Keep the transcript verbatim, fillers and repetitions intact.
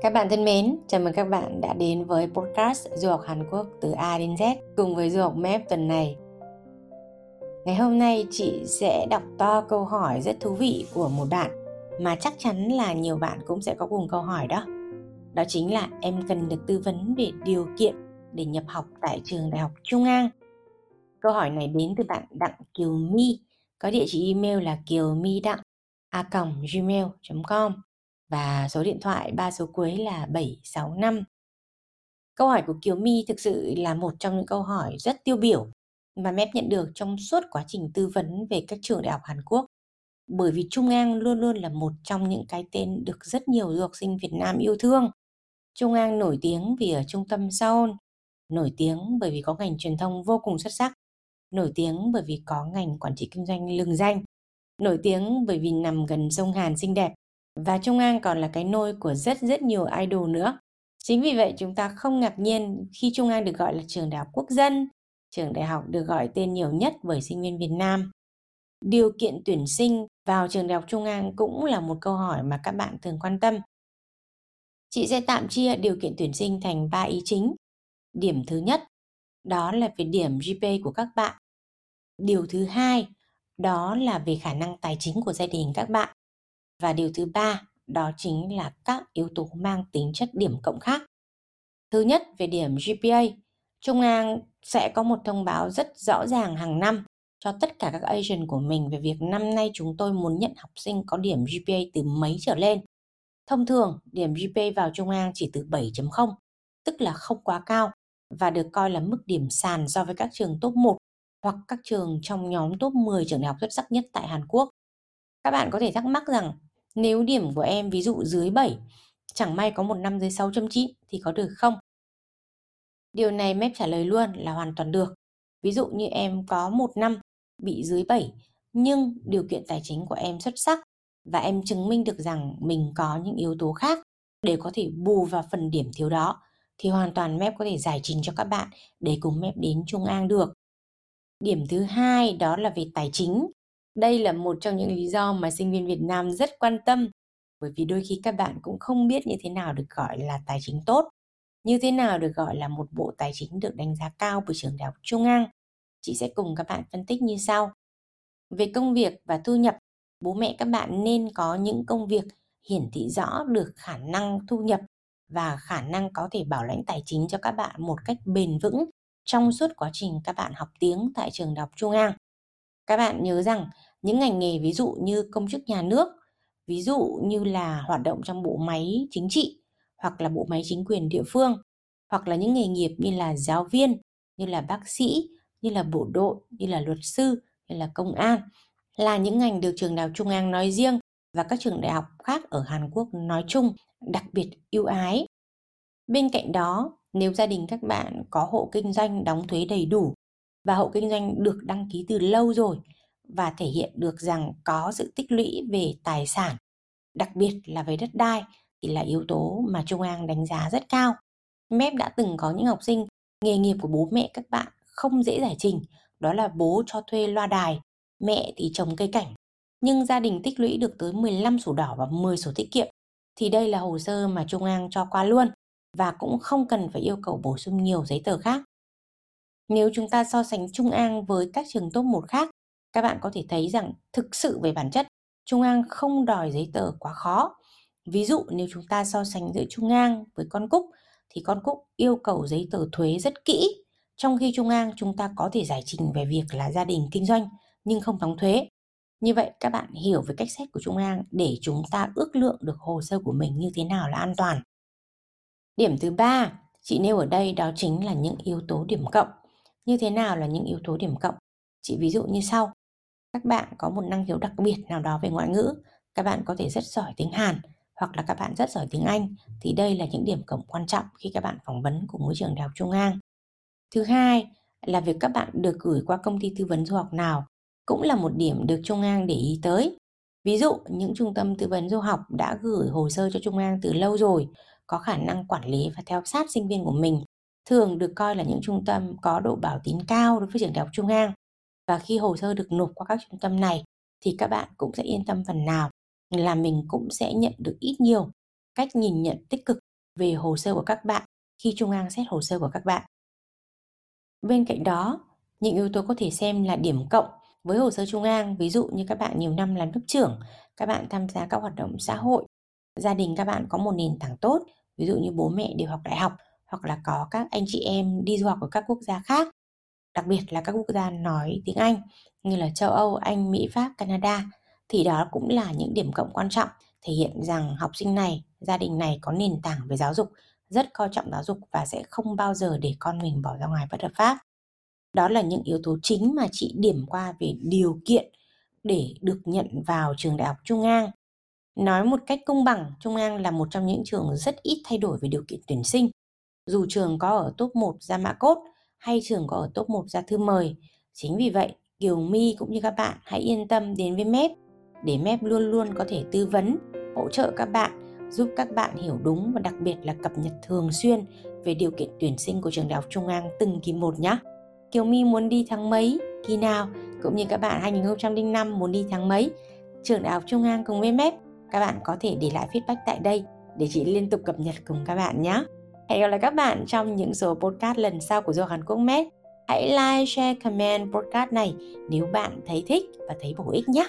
Các bạn thân mến, chào mừng các bạn đã đến với podcast Du học Hàn Quốc từ A đến Z cùng với Du học Map tuần này. Ngày hôm nay chị sẽ đọc to câu hỏi rất thú vị của một bạn mà chắc chắn là nhiều bạn cũng sẽ có cùng câu hỏi đó. Đó chính là em cần được tư vấn về điều kiện để nhập học tại trường Đại học Chung Ang. Câu hỏi này đến từ bạn Đặng Kiều My, có địa chỉ email là kiều my đặng a còng gmail chấm com và số điện thoại ba số cuối là bảy sáu năm. Câu hỏi của Kiều My thực sự là một trong những câu hỏi rất tiêu biểu mà Map nhận được trong suốt quá trình tư vấn về các trường đại học Hàn Quốc. Bởi vì Chung Ang luôn luôn là một trong những cái tên được rất nhiều du học sinh Việt Nam yêu thương. Chung Ang nổi tiếng vì ở trung tâm Seoul, nổi tiếng bởi vì có ngành truyền thông vô cùng xuất sắc, nổi tiếng bởi vì có ngành quản trị kinh doanh lừng danh, nổi tiếng bởi vì nằm gần sông Hàn xinh đẹp. Và Chung Ang còn là cái nôi của rất rất nhiều idol nữa. Chính vì vậy chúng ta không ngạc nhiên khi Chung Ang được gọi là trường đại học quốc dân, trường đại học được gọi tên nhiều nhất bởi sinh viên Việt Nam. Điều kiện tuyển sinh vào trường đại học Chung Ang cũng là một câu hỏi mà các bạn thường quan tâm. Chị sẽ tạm chia điều kiện tuyển sinh thành ba ý chính. Điểm thứ nhất, đó là về điểm giê pê a của các bạn. Điều thứ hai, đó là về khả năng tài chính của gia đình các bạn. Và điều thứ ba, đó chính là các yếu tố mang tính chất điểm cộng khác. Thứ nhất, về điểm giê pê a, Chung Ang sẽ có một thông báo rất rõ ràng hàng năm cho tất cả các agent của mình về việc năm nay chúng tôi muốn nhận học sinh có điểm giê pê a từ mấy trở lên. Thông thường, điểm giê pê a vào Chung Ang chỉ từ bảy chấm không, tức là không quá cao và được coi là mức điểm sàn so với các trường top một hoặc các trường trong nhóm top mười trường đại học xuất sắc nhất tại Hàn Quốc. Các bạn có thể thắc mắc rằng nếu điểm của em ví dụ dưới bảy, chẳng may có một năm dưới sáu chấm chín thì có được không? Điều này Map trả lời luôn là hoàn toàn được. Ví dụ như em có một năm bị dưới bảy nhưng điều kiện tài chính của em xuất sắc và em chứng minh được rằng mình có những yếu tố khác để có thể bù vào phần điểm thiếu đó thì hoàn toàn Map có thể giải trình cho các bạn để cùng Map đến Chung Ang được. Điểm thứ hai đó là về tài chính. Đây là một trong những lý do mà sinh viên Việt Nam rất quan tâm bởi vì đôi khi các bạn cũng không biết như thế nào được gọi là tài chính tốt, như thế nào được gọi là một bộ tài chính được đánh giá cao của trường đại học Chung Ang. Chị sẽ cùng các bạn phân tích như sau. Về công việc và thu nhập, bố mẹ các bạn nên có những công việc hiển thị rõ được khả năng thu nhập và khả năng có thể bảo lãnh tài chính cho các bạn một cách bền vững trong suốt quá trình các bạn học tiếng tại trường đại học Chung Ang. Các bạn nhớ rằng những ngành nghề ví dụ như công chức nhà nước, ví dụ như là hoạt động trong bộ máy chính trị hoặc là bộ máy chính quyền địa phương, hoặc là những nghề nghiệp như là giáo viên, như là bác sĩ, như là bộ đội, như là luật sư, như là công an là những ngành được trường đại học Chung Ang nói riêng và các trường đại học khác ở Hàn Quốc nói chung đặc biệt ưu ái. Bên cạnh đó, nếu gia đình các bạn có hộ kinh doanh đóng thuế đầy đủ và hộ kinh doanh được đăng ký từ lâu rồi và thể hiện được rằng có sự tích lũy về tài sản, đặc biệt là về đất đai thì là yếu tố mà Chung Ang đánh giá rất cao. Map đã từng có những học sinh nghề nghiệp của bố mẹ các bạn không dễ giải trình, đó là bố cho thuê loa đài, mẹ thì trồng cây cảnh, nhưng gia đình tích lũy được tới mười lăm sổ đỏ và mười sổ tiết kiệm thì đây là hồ sơ mà Chung Ang cho qua luôn và cũng không cần phải yêu cầu bổ sung nhiều giấy tờ khác. Nếu chúng ta so sánh Chung Ang với các trường top một khác, các bạn có thể thấy rằng thực sự về bản chất, Chung Ang không đòi giấy tờ quá khó. Ví dụ nếu chúng ta so sánh giữa Chung Ang với Con Cúc thì Con Cúc yêu cầu giấy tờ thuế rất kỹ, trong khi Chung Ang chúng ta có thể giải trình về việc là gia đình kinh doanh nhưng không đóng thuế. Như vậy các bạn hiểu về cách xét của Chung Ang để chúng ta ước lượng được hồ sơ của mình như thế nào là an toàn. Điểm thứ ba, chị nêu ở đây đó chính là những yếu tố điểm cộng. Như thế nào là những yếu tố điểm cộng? Chị ví dụ như sau. Các bạn có một năng khiếu đặc biệt nào đó về ngoại ngữ, các bạn có thể rất giỏi tiếng Hàn hoặc là các bạn rất giỏi tiếng Anh thì đây là những điểm cộng quan trọng khi các bạn phỏng vấn cùng với trường đại học Chung Ang. Thứ hai là việc các bạn được gửi qua công ty tư vấn du học nào cũng là một điểm được Chung Ang để ý tới. Ví dụ những trung tâm tư vấn du học đã gửi hồ sơ cho Chung Ang từ lâu rồi, có khả năng quản lý và theo sát sinh viên của mình, thường được coi là những trung tâm có độ bảo tín cao đối với trường đại học Chung Ang. Và khi hồ sơ được nộp qua các trung tâm này thì các bạn cũng sẽ yên tâm phần nào là mình cũng sẽ nhận được ít nhiều cách nhìn nhận tích cực về hồ sơ của các bạn khi Chung Ang xét hồ sơ của các bạn. Bên cạnh đó, những yếu tố có thể xem là điểm cộng với hồ sơ Chung Ang, ví dụ như các bạn nhiều năm làm lớp trưởng, các bạn tham gia các hoạt động xã hội, gia đình các bạn có một nền tảng tốt, ví dụ như bố mẹ đều học đại học hoặc là có các anh chị em đi du học ở các quốc gia khác, đặc biệt là các quốc gia nói tiếng Anh như là châu Âu, Anh, Mỹ, Pháp, Canada, thì đó cũng là những điểm cộng quan trọng thể hiện rằng học sinh này, gia đình này có nền tảng về giáo dục, rất coi trọng giáo dục và sẽ không bao giờ để con mình bỏ ra ngoài bất hợp pháp. Đó là những yếu tố chính mà chị điểm qua về điều kiện để được nhận vào trường đại học Chung Ang. Nói một cách công bằng, Chung Ang là một trong những trường rất ít thay đổi về điều kiện tuyển sinh. Dù trường có ở top một ra mã cốt hay trường có ở top một ra thư mời. Chính vì vậy, Kiều My cũng như các bạn hãy yên tâm đến với mép để mép luôn luôn có thể tư vấn, hỗ trợ các bạn, giúp các bạn hiểu đúng và đặc biệt là cập nhật thường xuyên về điều kiện tuyển sinh của trường đại học Chung Ang từng kỳ một nhé. Kiều My muốn đi tháng mấy, kỳ nào, cũng như các bạn hai nghìn không trăm lẻ năm muốn đi tháng mấy, trường đại học Chung Ang cùng với mép, các bạn có thể để lại feedback tại đây để chị liên tục cập nhật cùng các bạn nhé. Hẹn gặp lại các bạn trong những số podcast lần sau của Du học Hàn Quốc mép. Hãy like, share, comment podcast này nếu bạn thấy thích và thấy bổ ích nhé.